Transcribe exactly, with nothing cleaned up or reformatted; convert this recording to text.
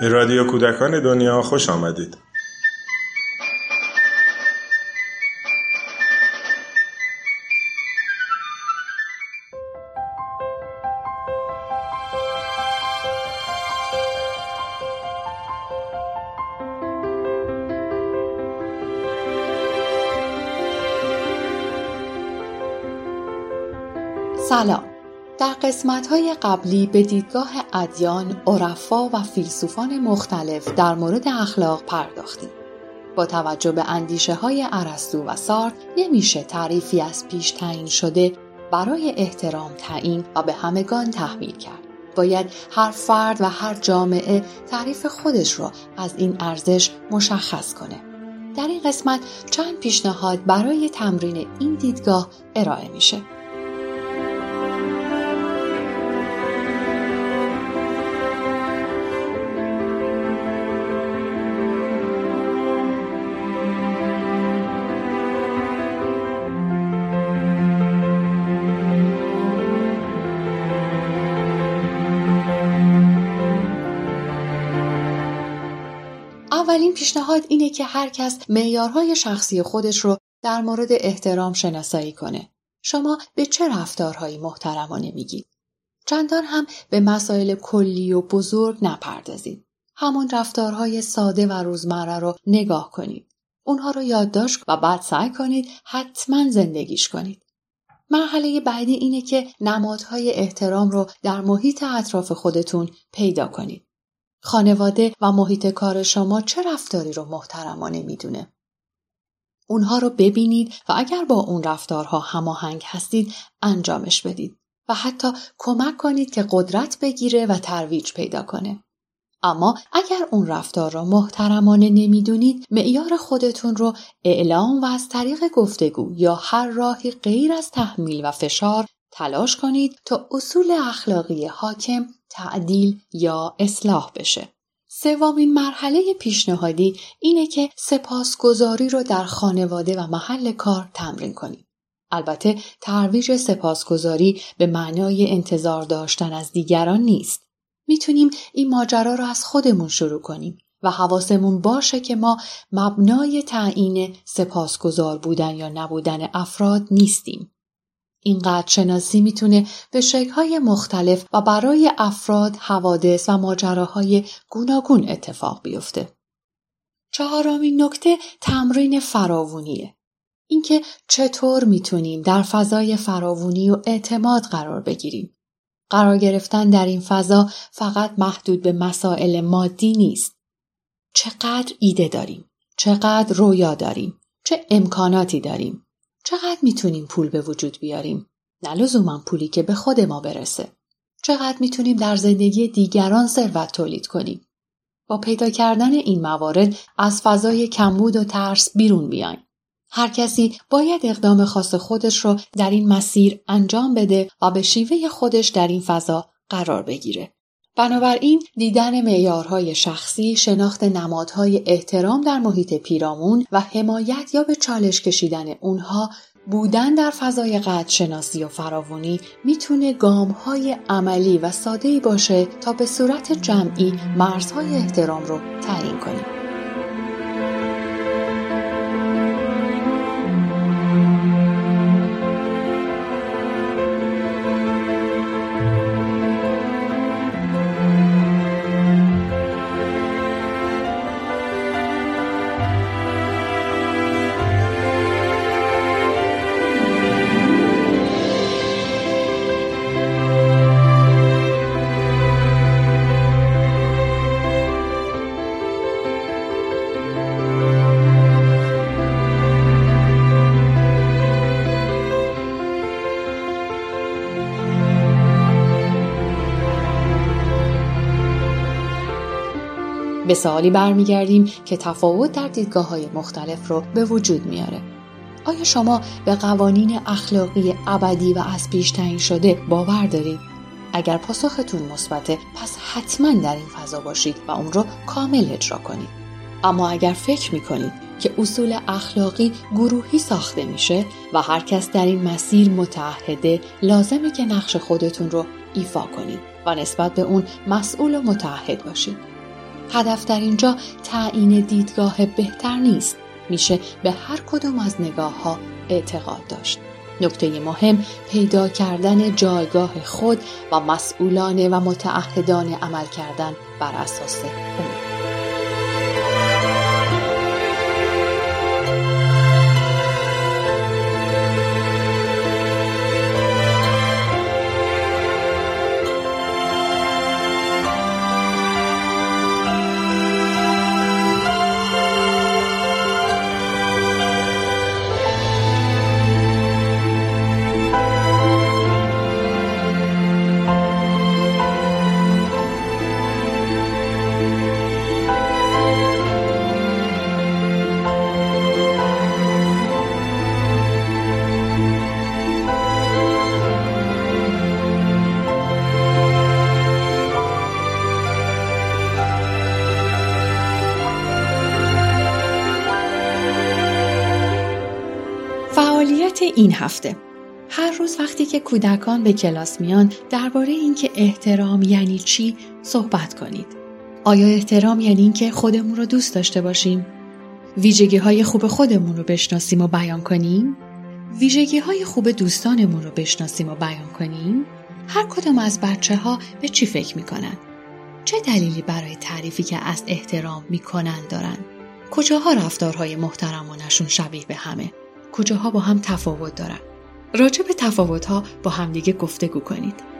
به رادیو کودکان دنیا خوش آمدید. سلام. در قسمت‌های قبلی به دیدگاه ادیان، عرفا و فیلسوفان مختلف در مورد اخلاق پرداختیم. با توجه به اندیشه‌های ارسطو و سارتر، نمیشه تعریفی از پیش تعیین شده برای احترام تعیین و به همگان تحمیل کرد. باید هر فرد و هر جامعه تعریف خودش را از این ارزش مشخص کنه. در این قسمت چند پیشنهاد برای تمرین این دیدگاه ارائه میشه. اولین پیشنهاد اینه که هر کس معیارهای شخصی خودش رو در مورد احترام شناسایی کنه. شما به چه رفتارهایی محترمانه میگید؟ چندان هم به مسائل کلی و بزرگ نپردازید. همون رفتارهای ساده و روزمره رو نگاه کنید. اونها رو یادداشت و بعد سعی کنید حتما زندگیش کنید. مرحله بعدی اینه که نمادهای احترام رو در محیط اطراف خودتون پیدا کنید. خانواده و محیط کار شما چه رفتاری رو محترمانه میدونه؟ اونها رو ببینید و اگر با اون رفتارها هماهنگ هستید انجامش بدید و حتی کمک کنید که قدرت بگیره و ترویج پیدا کنه. اما اگر اون رفتار رو محترمانه نمیدونید، معیار خودتون رو اعلام و از طریق گفتگو یا هر راهی غیر از تحمیل و فشار تلاش کنید تا اصول اخلاقی حاکم تعدیل یا اصلاح بشه. سومین مرحله پیشنهادی اینه که سپاسگزاری رو در خانواده و محل کار تمرین کنید. البته ترویج سپاسگزاری به معنای انتظار داشتن از دیگران نیست. میتونیم این ماجرا رو از خودمون شروع کنیم و حواسمون باشه که ما مبنای تعیین سپاسگزار بودن یا نبودن افراد نیستیم. این قدرشناسی میتونه به شکل‌های مختلف و برای افراد، حوادث و ماجراهای گوناگون اتفاق بیفته. چهارمین نکته تمرین فراوونیه. اینکه چطور میتونیم در فضای فراوونی و اعتماد قرار بگیریم. قرار گرفتن در این فضا فقط محدود به مسائل مادی نیست. چقدر ایده داریم؟ چقدر رویا داریم؟ چه امکاناتی داریم؟ چقدر میتونیم پول به وجود بیاریم؟ نه لزوماً پولی که به خود ما برسه. چقدر میتونیم در زندگی دیگران ثروت تولید کنیم؟ با پیدا کردن این موارد از فضای کمبود و ترس بیرون بیایم. هر کسی باید اقدام خاص خودش رو در این مسیر انجام بده و به شیوه خودش در این فضا قرار بگیره. بنابراین دیدن معیارهای شخصی، شناخت نمادهای احترام در محیط پیرامون و حمایت یا به چالش کشیدن اونها، بودن در فضای قدرشناسی و فراوانی میتونه گامهای عملی و ساده‌ای باشه تا به صورت جمعی مرزهای احترام رو تعیین کنیم. به سوالی برمیگردیم که تفاوت در دیدگاه‌های مختلف رو به وجود میاره. آیا شما به قوانین اخلاقی ابدی و از پیش تعیین شده باور دارید؟ اگر پاسختون مثبته، پس حتما در این فضا باشید و اون رو کامل اجرا کنید. اما اگر فکر میکنید که اصول اخلاقی گروهی ساخته میشه و هر کس در این مسیر متعهده، لازمه که نقش خودتون رو ایفا کنید و نسبت به اون مسئول و متعهد باشید. هدف در اینجا تعیین دیدگاه بهتر نیست. میشه به هر کدوم از نگاه‌ها اعتقاد داشت. نکته مهم پیدا کردن جایگاه خود و مسئولانه و متعهدانه عمل کردن بر اساس اون. این هفته هر روز وقتی که کودکان به کلاس میان درباره اینکه احترام یعنی چی صحبت کنید. آیا احترام یعنی اینکه خودمون رو دوست داشته باشیم؟ ویژگی‌های خوب خودمون رو بشناسیم و بیان کنیم؟ ویژگی‌های خوب دوستانمون رو بشناسیم و بیان کنیم؟ هر کدوم از بچه‌ها به چی فکر می‌کنن؟ چه دلیلی برای تعریفی که از احترام می‌کنن دارن؟ کجاها رفتارهای محترمانشون شبیه به همه؟ کجاها با هم تفاوت دارن؟ راجع به تفاوت‌ها با همدیگه گفتگو کنید.